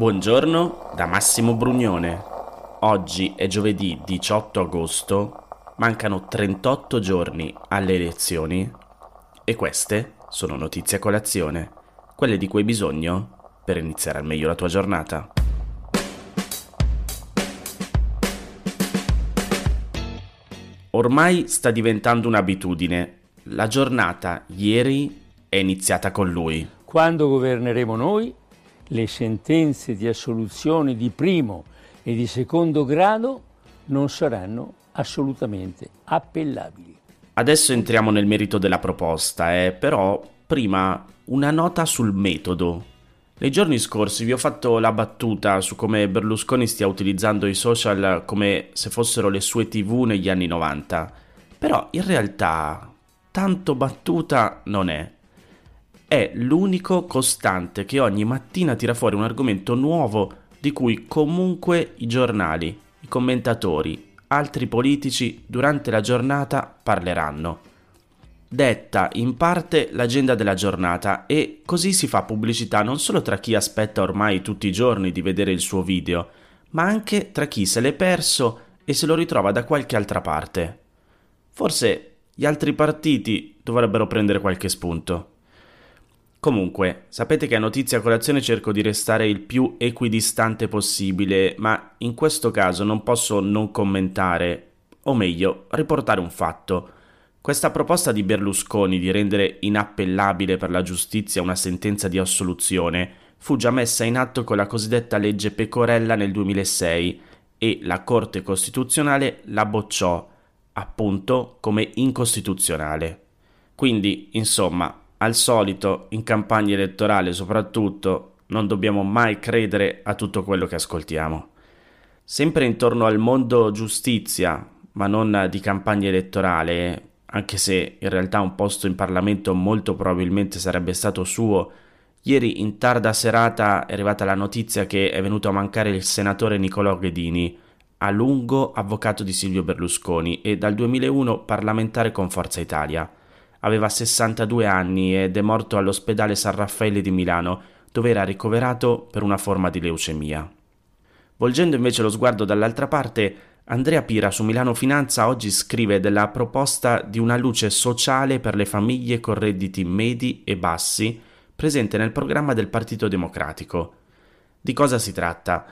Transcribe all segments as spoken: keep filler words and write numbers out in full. Buongiorno da Massimo Brugnone. Oggi è giovedì diciotto agosto, mancano trentotto giorni alle elezioni e queste sono notizie a colazione, quelle di cui hai bisogno per iniziare al meglio la tua giornata. Ormai sta diventando un'abitudine. La giornata ieri è iniziata con lui. Quando governeremo noi, le sentenze di assoluzione di primo e di secondo grado non saranno assolutamente appellabili. Adesso entriamo nel merito della proposta, eh? Però prima una nota sul metodo. Nei giorni scorsi vi ho fatto la battuta su come Berlusconi stia utilizzando i social come se fossero le sue tivù negli anni novanta, però in realtà tanto battuta non è. È l'unico costante che ogni mattina tira fuori un argomento nuovo di cui comunque i giornali, i commentatori, altri politici durante la giornata parleranno. Detta in parte l'agenda della giornata e così si fa pubblicità non solo tra chi aspetta ormai tutti i giorni di vedere il suo video, ma anche tra chi se l'è perso e se lo ritrova da qualche altra parte. Forse gli altri partiti dovrebbero prendere qualche spunto. Comunque, sapete che a Notizia Colazione cerco di restare il più equidistante possibile, ma in questo caso non posso non commentare, o meglio, riportare un fatto. Questa proposta di Berlusconi di rendere inappellabile per la giustizia una sentenza di assoluzione fu già messa in atto con la cosiddetta legge Pecorella nel duemilasei e la Corte Costituzionale la bocciò, appunto, come incostituzionale. Quindi, insomma, al solito, in campagna elettorale soprattutto, non dobbiamo mai credere a tutto quello che ascoltiamo. Sempre intorno al mondo giustizia, ma non di campagna elettorale, anche se in realtà un posto in Parlamento molto probabilmente sarebbe stato suo, ieri in tarda serata è arrivata la notizia che è venuto a mancare il senatore Nicolò Ghedini, a lungo avvocato di Silvio Berlusconi e dal duemilauno parlamentare con Forza Italia. Aveva sessantadue anni ed è morto all'ospedale San Raffaele di Milano, dove era ricoverato per una forma di leucemia. Volgendo invece lo sguardo dall'altra parte, Andrea Pira su Milano Finanza oggi scrive della proposta di una luce sociale per le famiglie con redditi medi e bassi, presente nel programma del Partito Democratico. Di cosa si tratta?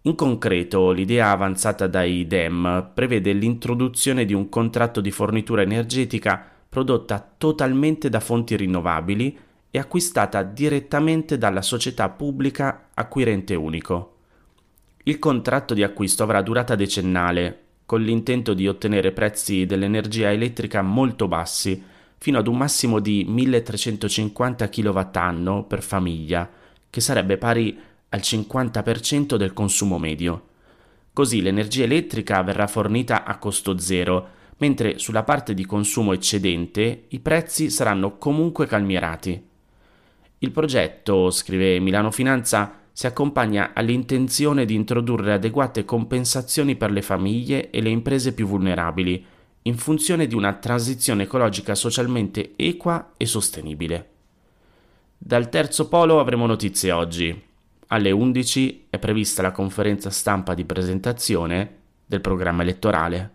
In concreto, l'idea avanzata dai Dem prevede l'introduzione di un contratto di fornitura energetica prodotta totalmente da fonti rinnovabili e acquistata direttamente dalla società pubblica acquirente unico. Il contratto di acquisto avrà durata decennale, con l'intento di ottenere prezzi dell'energia elettrica molto bassi, fino ad un massimo di milletrecentocinquanta chilowattanno per famiglia, che sarebbe pari al cinquanta per cento del consumo medio. Così l'energia elettrica verrà fornita a costo zero, mentre sulla parte di consumo eccedente i prezzi saranno comunque calmierati. Il progetto, scrive Milano Finanza, si accompagna all'intenzione di introdurre adeguate compensazioni per le famiglie e le imprese più vulnerabili, in funzione di una transizione ecologica socialmente equa e sostenibile. Dal Terzo Polo avremo notizie oggi. Alle undici è prevista la conferenza stampa di presentazione del programma elettorale.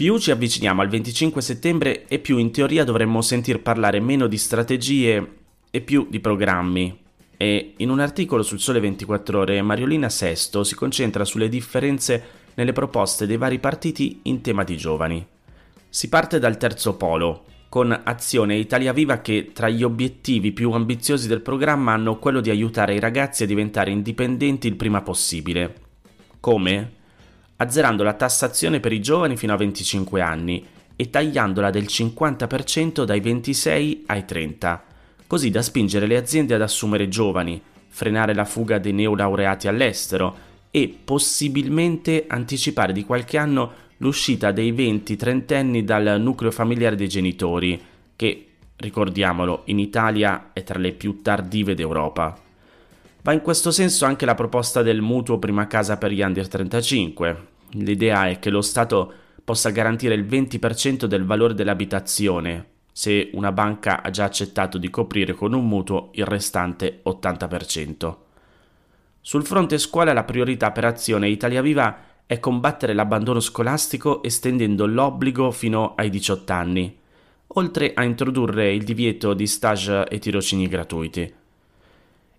Più ci avviciniamo al venticinque settembre e più in teoria dovremmo sentir parlare meno di strategie e più di programmi. E in un articolo sul Sole ventiquattro Ore Mariolina Sesto si concentra sulle differenze nelle proposte dei vari partiti in tema di giovani. Si parte dal Terzo Polo, con Azione e Italia Viva che tra gli obiettivi più ambiziosi del programma hanno quello di aiutare i ragazzi a diventare indipendenti il prima possibile. Come? Azzerando la tassazione per i giovani fino a venticinque anni e tagliandola del cinquanta per cento dai ventisei ai trenta, così da spingere le aziende ad assumere giovani, frenare la fuga dei neolaureati all'estero e possibilmente anticipare di qualche anno l'uscita dei venti-trentenni dal nucleo familiare dei genitori, che, ricordiamolo, in Italia è tra le più tardive d'Europa. Va in questo senso anche la proposta del mutuo prima casa per gli under trentacinque. L'idea è che lo Stato possa garantire il venti per cento del valore dell'abitazione, se una banca ha già accettato di coprire con un mutuo il restante ottanta per cento. Sul fronte scuola la priorità per Azione e Italia Viva è combattere l'abbandono scolastico estendendo l'obbligo fino ai diciotto anni, oltre a introdurre il divieto di stage e tirocini gratuiti.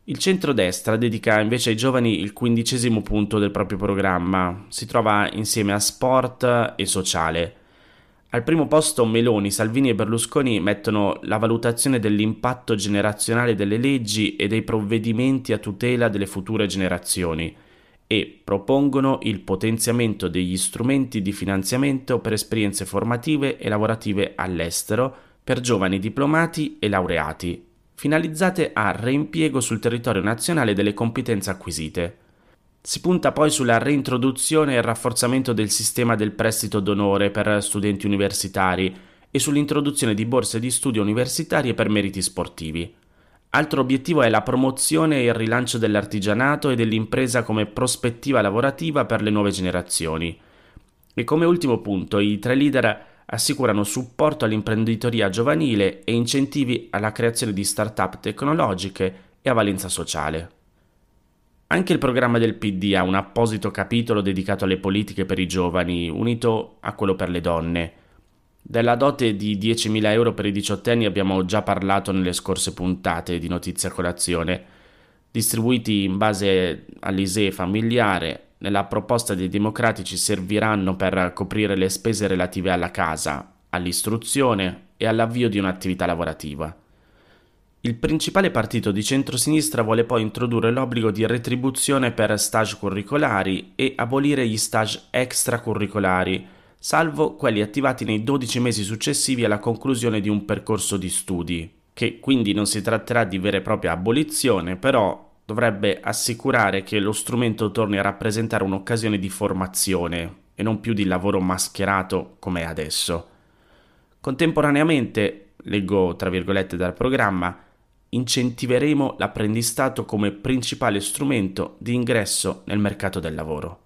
Il centrodestra dedica invece ai giovani il quindicesimo punto del proprio programma, si trova insieme a sport e sociale. Al primo posto Meloni, Salvini e Berlusconi mettono la valutazione dell'impatto generazionale delle leggi e dei provvedimenti a tutela delle future generazioni e propongono il potenziamento degli strumenti di finanziamento per esperienze formative e lavorative all'estero per giovani diplomati e laureati, finalizzate al reimpiego sul territorio nazionale delle competenze acquisite. Si punta poi sulla reintroduzione e il rafforzamento del sistema del prestito d'onore per studenti universitari e sull'introduzione di borse di studio universitarie per meriti sportivi. Altro obiettivo è la promozione e il rilancio dell'artigianato e dell'impresa come prospettiva lavorativa per le nuove generazioni. E come ultimo punto, i tre leader assicurano supporto all'imprenditoria giovanile e incentivi alla creazione di start-up tecnologiche e a valenza sociale. Anche il programma del P D ha un apposito capitolo dedicato alle politiche per i giovani, unito a quello per le donne. Della dote di diecimila euro per i diciottenni abbiamo già parlato nelle scorse puntate di Notizia Colazione, distribuiti in base all'ISEE familiare. Nella proposta dei democratici serviranno per coprire le spese relative alla casa, all'istruzione e all'avvio di un'attività lavorativa. Il principale partito di centrosinistra vuole poi introdurre l'obbligo di retribuzione per stage curricolari e abolire gli stage extracurricolari, salvo quelli attivati nei dodici mesi successivi alla conclusione di un percorso di studi, che quindi non si tratterà di vera e propria abolizione, però dovrebbe assicurare che lo strumento torni a rappresentare un'occasione di formazione e non più di lavoro mascherato come è adesso. Contemporaneamente, leggo tra virgolette dal programma, incentiveremo l'apprendistato come principale strumento di ingresso nel mercato del lavoro.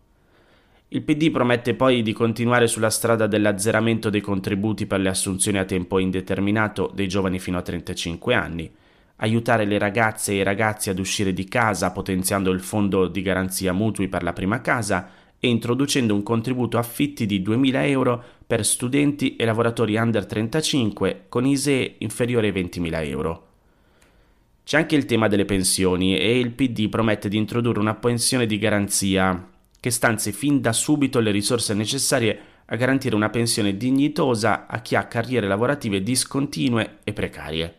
Il P D promette poi di continuare sulla strada dell'azzeramento dei contributi per le assunzioni a tempo indeterminato dei giovani fino a trentacinque anni, aiutare le ragazze e i ragazzi ad uscire di casa potenziando il fondo di garanzia mutui per la prima casa e introducendo un contributo affitti di duemila euro per studenti e lavoratori under trentacinque con I S E E inferiore ai ventimila euro. C'è anche il tema delle pensioni e il P D promette di introdurre una pensione di garanzia che stanzi fin da subito le risorse necessarie a garantire una pensione dignitosa a chi ha carriere lavorative discontinue e precarie.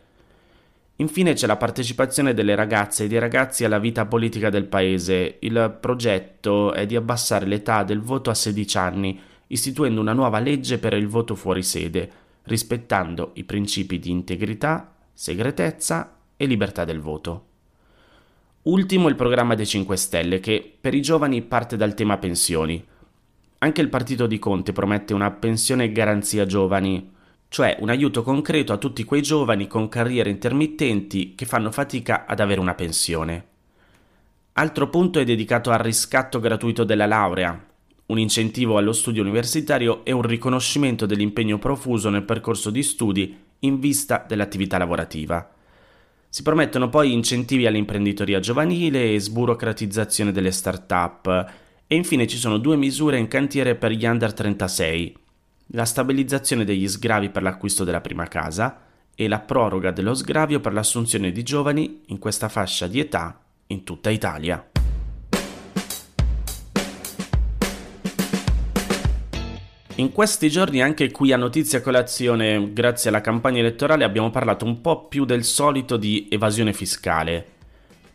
Infine c'è la partecipazione delle ragazze e dei ragazzi alla vita politica del paese. Il progetto è di abbassare l'età del voto a sedici anni, istituendo una nuova legge per il voto fuori sede, rispettando i principi di integrità, segretezza e libertà del voto. Ultimo il programma dei cinque Stelle, che per i giovani parte dal tema pensioni. Anche il partito di Conte promette una pensione garanzia giovani, cioè un aiuto concreto a tutti quei giovani con carriere intermittenti che fanno fatica ad avere una pensione. Altro punto è dedicato al riscatto gratuito della laurea, un incentivo allo studio universitario e un riconoscimento dell'impegno profuso nel percorso di studi in vista dell'attività lavorativa. Si promettono poi incentivi all'imprenditoria giovanile e sburocratizzazione delle start-up e infine ci sono due misure in cantiere per gli under trentasei. La stabilizzazione degli sgravi per l'acquisto della prima casa e la proroga dello sgravio per l'assunzione di giovani in questa fascia di età in tutta Italia. In questi giorni anche qui a Notizia Colazione, grazie alla campagna elettorale, abbiamo parlato un po' più del solito di evasione fiscale.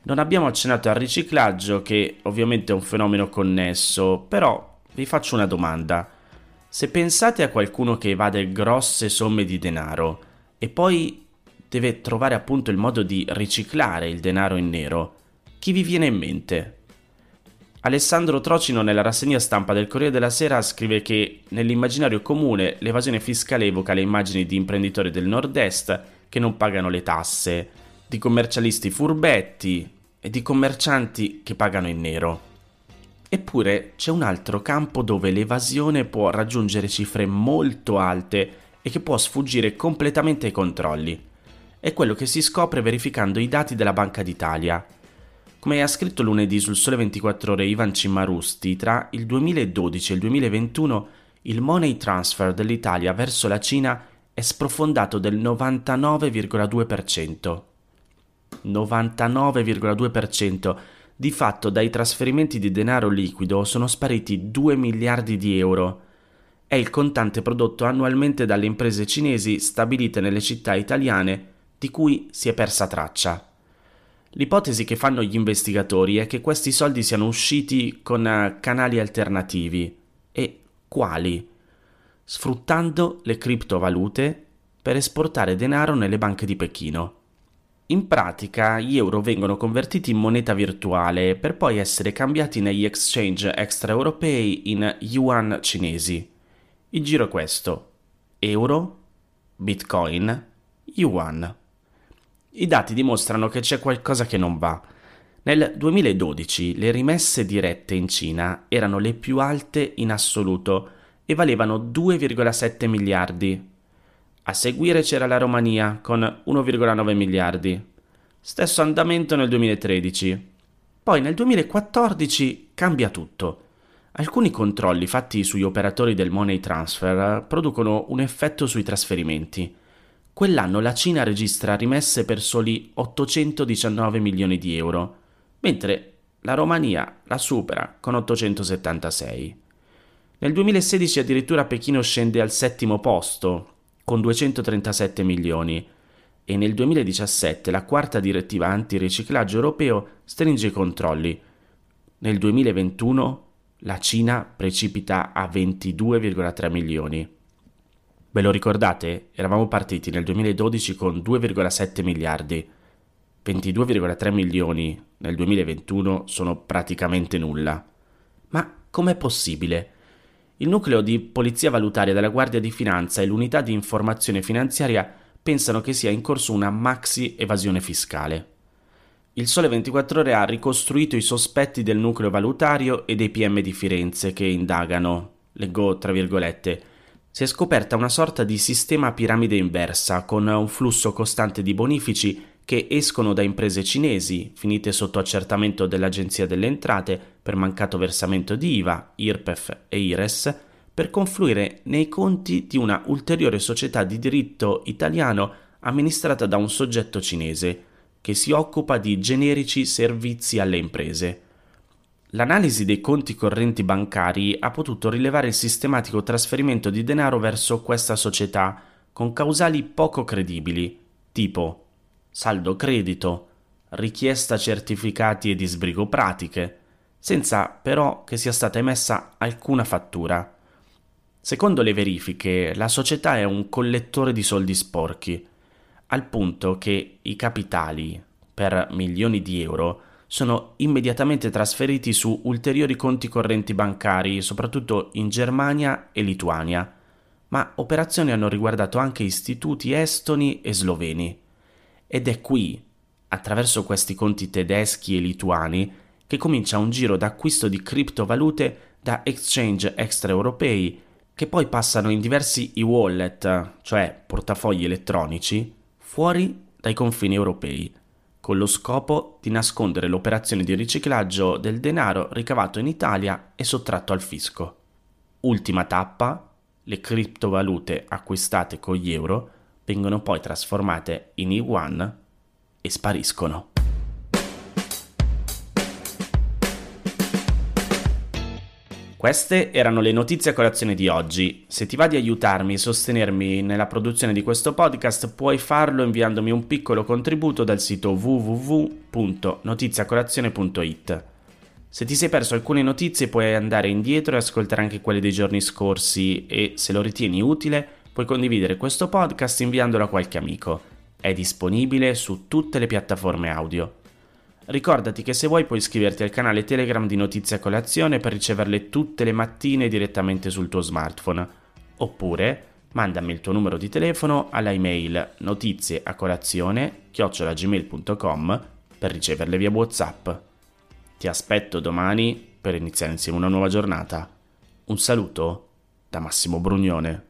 Non abbiamo accennato al riciclaggio, che ovviamente è un fenomeno connesso, però vi faccio una domanda. Se pensate a qualcuno che evade grosse somme di denaro e poi deve trovare appunto il modo di riciclare il denaro in nero, chi vi viene in mente? Alessandro Trocino nella rassegna stampa del Corriere della Sera scrive che nell'immaginario comune l'evasione fiscale evoca le immagini di imprenditori del nord-est che non pagano le tasse, di commercialisti furbetti e di commercianti che pagano in nero. Eppure c'è un altro campo dove l'evasione può raggiungere cifre molto alte e che può sfuggire completamente ai controlli. È quello che si scopre verificando i dati della Banca d'Italia. Come ha scritto lunedì sul Sole ventiquattro Ore Ivan Cimarusti, tra il duemiladodici e il duemilaventuno il money transfer dell'Italia verso la Cina è sprofondato del novantanove virgola due per cento. novantanove virgola due per cento. Di fatto dai trasferimenti di denaro liquido sono spariti due miliardi di euro. È il contante prodotto annualmente dalle imprese cinesi stabilite nelle città italiane, di cui si è persa traccia. L'ipotesi che fanno gli investigatori è che questi soldi siano usciti con canali alternativi. E quali? Sfruttando le criptovalute per esportare denaro nelle banche di Pechino. In pratica gli euro vengono convertiti in moneta virtuale per poi essere cambiati negli exchange extraeuropei in yuan cinesi. Il giro è questo: euro, bitcoin, yuan. I dati dimostrano che c'è qualcosa che non va. Nel duemiladodici le rimesse dirette in Cina erano le più alte in assoluto e valevano due virgola sette miliardi. A seguire c'era la Romania con uno virgola nove miliardi. Stesso andamento nel duemilatredici. Poi nel duemilaquattordici cambia tutto. Alcuni controlli fatti sugli operatori del money transfer producono un effetto sui trasferimenti. Quell'anno la Cina registra rimesse per soli ottocentodiciannove milioni di euro, mentre la Romania la supera con ottocentosettantasei. Nel duemilasedici addirittura Pechino scende al settimo posto, con duecentotrentasette milioni, e nel duemiladiciassette la quarta direttiva antiriciclaggio europeo stringe i controlli. Nel duemilaventuno la Cina precipita a ventidue virgola tre milioni. Ve lo ricordate? Eravamo partiti nel duemiladodici con due virgola sette miliardi. ventidue virgola tre milioni nel duemilaventuno sono praticamente nulla. Ma com'è possibile? Il nucleo di polizia valutaria della Guardia di Finanza e l'unità di informazione finanziaria pensano che sia in corso una maxi evasione fiscale. Il Sole ventiquattro Ore ha ricostruito i sospetti del nucleo valutario e dei P M di Firenze che indagano. Leggo tra virgolette: si è scoperta una sorta di sistema piramide inversa con un flusso costante di bonifici che escono da imprese cinesi, finite sotto accertamento dell'Agenzia delle Entrate per mancato versamento di I V A, I R P E F e I R E S, per confluire nei conti di una ulteriore società di diritto italiano amministrata da un soggetto cinese, che si occupa di generici servizi alle imprese. L'analisi dei conti correnti bancari ha potuto rilevare il sistematico trasferimento di denaro verso questa società, con causali poco credibili, tipo saldo credito, richiesta certificati e di sbrigo pratiche, senza però che sia stata emessa alcuna fattura. Secondo le verifiche, la società è un collettore di soldi sporchi, al punto che i capitali, per milioni di euro, sono immediatamente trasferiti su ulteriori conti correnti bancari, soprattutto in Germania e Lituania, ma operazioni hanno riguardato anche istituti estoni e sloveni. Ed è qui, attraverso questi conti tedeschi e lituani, che comincia un giro d'acquisto di criptovalute da exchange extraeuropei, che poi passano in diversi e-wallet, cioè portafogli elettronici, fuori dai confini europei, con lo scopo di nascondere l'operazione di riciclaggio del denaro ricavato in Italia e sottratto al fisco. Ultima tappa: le criptovalute acquistate con gli euro vengono poi trasformate in yuan e spariscono. Queste erano le notizie a colazione di oggi. Se ti va di aiutarmi e sostenermi nella produzione di questo podcast, puoi farlo inviandomi un piccolo contributo dal sito w w w punto notizia colazione punto i t. Se ti sei perso alcune notizie, puoi andare indietro e ascoltare anche quelle dei giorni scorsi e, se lo ritieni utile, puoi condividere questo podcast inviandolo a qualche amico. È disponibile su tutte le piattaforme audio. Ricordati che se vuoi puoi iscriverti al canale Telegram di Notizia Colazione per riceverle tutte le mattine direttamente sul tuo smartphone. Oppure mandami il tuo numero di telefono alla email notizie a colazione chiocciola gmail punto com per riceverle via WhatsApp. Ti aspetto domani per iniziare insieme una nuova giornata. Un saluto da Massimo Brugnone.